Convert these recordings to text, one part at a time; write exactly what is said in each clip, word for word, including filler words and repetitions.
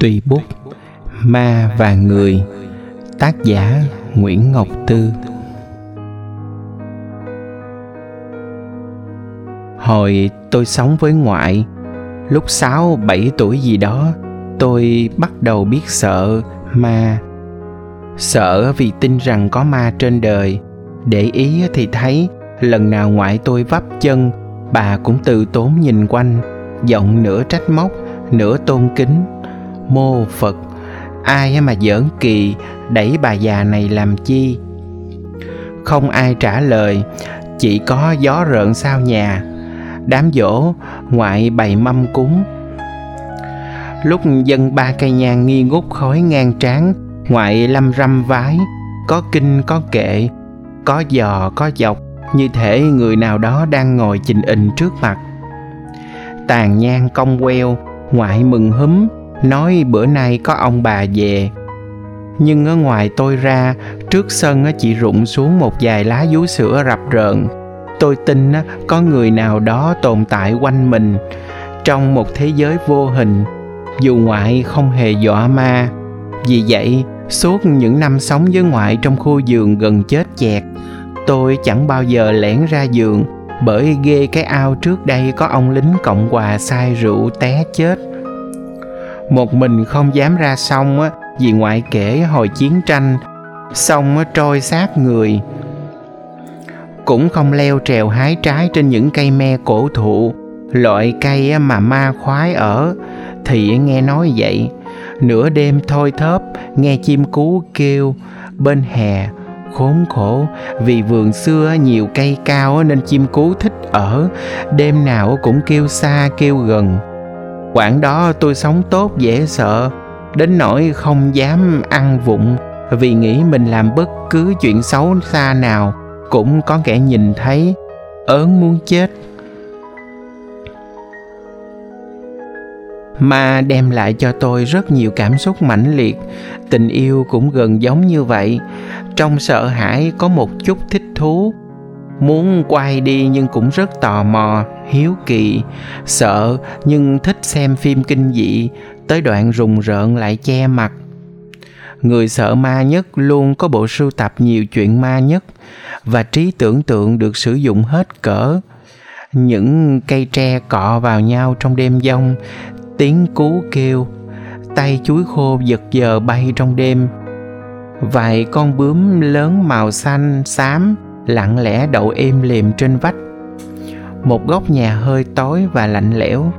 Tùy bút, ma và người. Tác giả Nguyễn Ngọc Tư. Hồi tôi sống với ngoại, lúc sáu, bảy tuổi gì đó, tôi bắt đầu biết sợ ma. Sợ vì tin rằng có ma trên đời. Để ý thì thấy lần nào ngoại tôi vấp chân, bà cũng từ tốn nhìn quanh, giọng nửa trách móc, nửa tôn kính. Mô Phật, ai mà giỡn kỳ, đẩy bà già này làm chi? Không ai trả lời, chỉ có gió rợn sau nhà. Đám giỗ, ngoại bày mâm cúng. Lúc dâng ba cây nhang nghi ngút khói ngang trán, ngoại lăm răm vái, có kinh có kệ, có dò có dọc, như thể người nào đó đang ngồi chình ình trước mặt. Tàn nhang cong queo, ngoại mừng húm, nói bữa nay có ông bà về. Nhưng ở ngoài tôi ra, trước sân chỉ rụng xuống một vài lá vú sữa rập rợn. Tôi tin có người nào đó tồn tại quanh mình, trong một thế giới vô hình. Dù ngoại không hề dọa ma, vì vậy suốt những năm sống với ngoại trong khu vườn gần chết chẹt, tôi chẳng bao giờ lẻn ra vườn, bởi ghê cái ao trước đây có ông lính Cộng Hòa say rượu té chết. Một mình không dám ra sông á, vì ngoại kể hồi chiến tranh sông á, trôi xác người. Cũng không leo trèo hái trái trên những cây me cổ thụ, loại cây á, mà ma khoái ở. Thì nghe nói vậy, nửa đêm thôi thóp nghe chim cú kêu bên hè. Khốn khổ, vì vườn xưa nhiều cây cao nên chim cú thích ở, đêm nào cũng kêu xa kêu gần. Quãng đó tôi sống tốt dễ sợ, đến nỗi không dám ăn vụng, vì nghĩ mình làm bất cứ chuyện xấu xa nào cũng có kẻ nhìn thấy, ớn muốn chết. Ma đem lại cho tôi rất nhiều cảm xúc mãnh liệt, tình yêu cũng gần giống như vậy. Trong sợ hãi có một chút thích thú, muốn quay đi nhưng cũng rất tò mò, hiếu kỳ. Sợ nhưng thích xem phim kinh dị, tới đoạn rùng rợn lại che mặt. Người sợ ma nhất luôn có bộ sưu tập nhiều chuyện ma nhất, và trí tưởng tượng được sử dụng hết cỡ. Những cây tre cọ vào nhau trong đêm giông, tiếng cú kêu, tay chuối khô giật giờ bay trong đêm. Vài con bướm lớn màu xanh xám lặng lẽ đậu êm lềm trên vách. Một góc nhà hơi tối và lạnh lẽo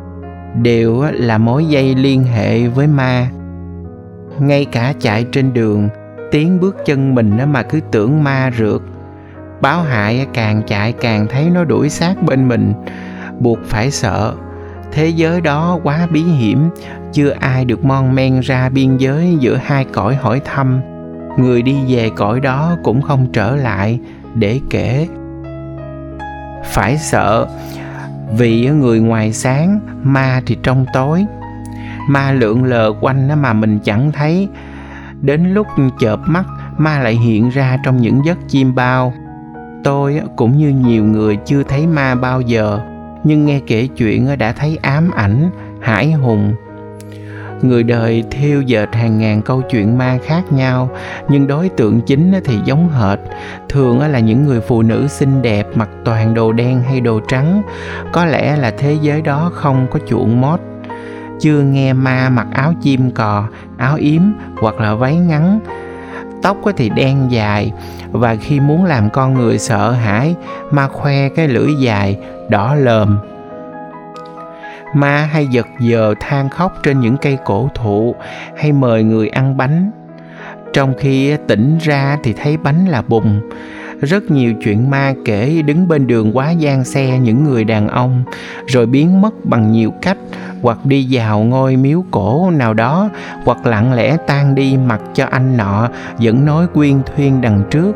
đều là mối dây liên hệ với ma. Ngay cả chạy trên đường, tiếng bước chân mình mà cứ tưởng ma rượt. Báo hại càng chạy càng thấy nó đuổi sát bên mình, buộc phải sợ. Thế giới đó quá bí hiểm, chưa ai được mon men ra biên giới giữa hai cõi hỏi thăm. Người đi về cõi đó cũng không trở lại để kể. Phải sợ, vì người ngoài sáng, ma thì trong tối. Ma lượn lờ quanh mà mình chẳng thấy. Đến lúc chợp mắt, ma lại hiện ra trong những giấc chiêm bao. Tôi cũng như nhiều người chưa thấy ma bao giờ, nhưng nghe kể chuyện đã thấy ám ảnh, hãi hùng. Người đời thêu dệt hàng ngàn câu chuyện ma khác nhau, nhưng đối tượng chính thì giống hệt. Thường là những người phụ nữ xinh đẹp, mặc toàn đồ đen hay đồ trắng. Có lẽ là thế giới đó không có chuộng mót. Chưa nghe ma mặc áo chim cò, áo yếm hoặc là váy ngắn. Tóc thì đen dài, và khi muốn làm con người sợ hãi, ma khoe cái lưỡi dài, đỏ lờm. Ma hay giật giờ than khóc trên những cây cổ thụ, hay mời người ăn bánh. Trong khi tỉnh ra thì thấy bánh là bùn. Rất nhiều chuyện ma kể đứng bên đường quá gian xe những người đàn ông, rồi biến mất bằng nhiều cách, hoặc đi vào ngôi miếu cổ nào đó, hoặc lặng lẽ tan đi mặc cho anh nọ vẫn nói quyên thuyên đằng trước.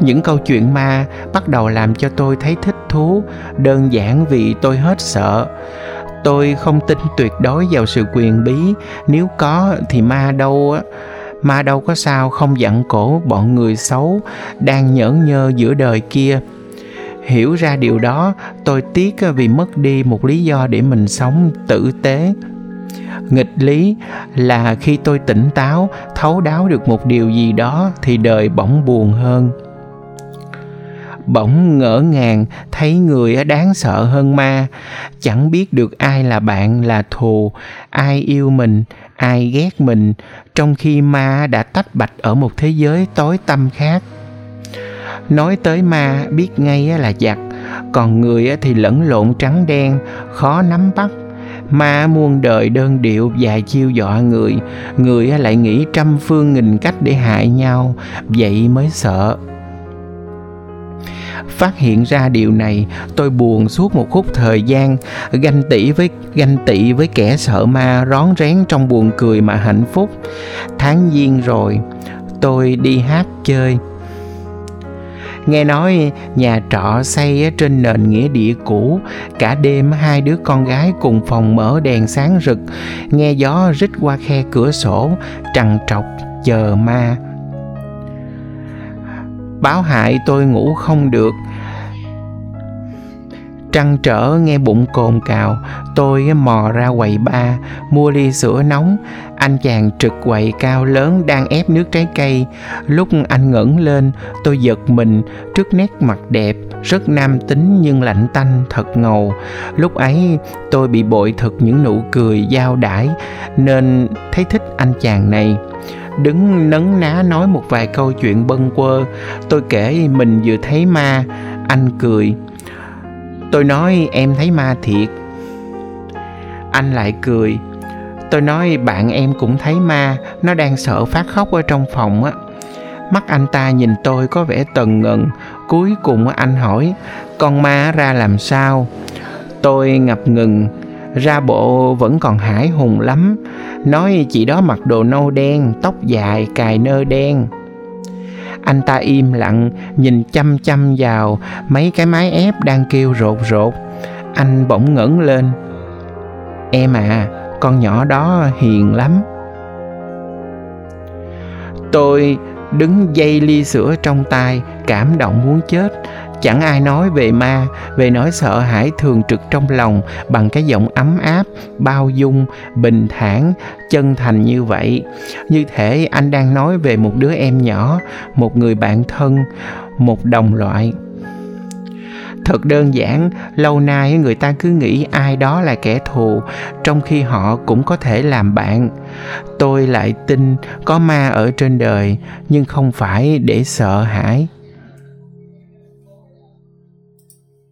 Những câu chuyện ma bắt đầu làm cho tôi thấy thích thú, đơn giản vì tôi hết sợ. Tôi không tin tuyệt đối vào sự quyền bí, nếu có thì ma đâu á. Ma đâu có sao không dặn cổ bọn người xấu đang nhởn nhơ giữa đời kia. Hiểu ra điều đó, tôi tiếc vì mất đi một lý do để mình sống tử tế. Nghịch lý là khi tôi tỉnh táo, thấu đáo được một điều gì đó thì đời bỗng buồn hơn. Bỗng ngỡ ngàng thấy người đáng sợ hơn ma, chẳng biết được ai là bạn là thù, ai yêu mình, ai ghét mình, trong khi ma đã tách bạch ở một thế giới tối tăm khác. Nói tới ma biết ngay là giặc, còn người thì lẫn lộn trắng đen, khó nắm bắt. Ma muôn đời đơn điệu và chiêu dọa người, người lại nghĩ trăm phương nghìn cách để hại nhau, vậy mới sợ. Phát hiện ra điều này, tôi buồn suốt một khúc thời gian, ganh tị với ganh tị với kẻ sợ ma, rón rén trong buồn cười mà hạnh phúc. Tháng giêng rồi, tôi đi hát chơi. Nghe nói nhà trọ xây trên nền nghĩa địa cũ, cả đêm hai đứa con gái cùng phòng mở đèn sáng rực, nghe gió rít qua khe cửa sổ, trằn trọc chờ ma. Báo hại tôi ngủ không được, trăn trở nghe bụng cồn cào, tôi mò ra quầy bar, mua ly sữa nóng. Anh chàng trực quầy cao lớn đang ép nước trái cây. Lúc anh ngẩng lên, tôi giật mình trước nét mặt đẹp, rất nam tính nhưng lạnh tanh, thật ngầu. Lúc ấy tôi bị bội thực những nụ cười giao đãi nên thấy thích anh chàng này. Đứng nấn ná nói một vài câu chuyện bâng quơ, tôi kể mình vừa thấy ma, anh cười. Tôi nói em thấy ma thiệt. Anh lại cười. Tôi nói bạn em cũng thấy ma, nó đang sợ phát khóc ở trong phòng á. Mắt anh ta nhìn tôi có vẻ tần ngần. Cuối cùng anh hỏi, con ma ra làm sao? Tôi ngập ngừng, ra bộ vẫn còn hãi hùng lắm. Nói chị đó mặc đồ nâu đen, tóc dài, cài nơ đen. Anh ta im lặng, nhìn chăm chăm vào mấy cái máy ép đang kêu rột rột. Anh bỗng ngẩng lên. Em à, con nhỏ đó hiền lắm. Tôi đứng dây ly sữa trong tay, cảm động muốn chết. Chẳng ai nói về ma, về nỗi sợ hãi thường trực trong lòng bằng cái giọng ấm áp, bao dung, bình thản, chân thành như vậy. Như thể anh đang nói về một đứa em nhỏ, một người bạn thân, một đồng loại. Thật đơn giản, lâu nay người ta cứ nghĩ ai đó là kẻ thù, trong khi họ cũng có thể làm bạn. Tôi lại tin có ma ở trên đời, nhưng không phải để sợ hãi.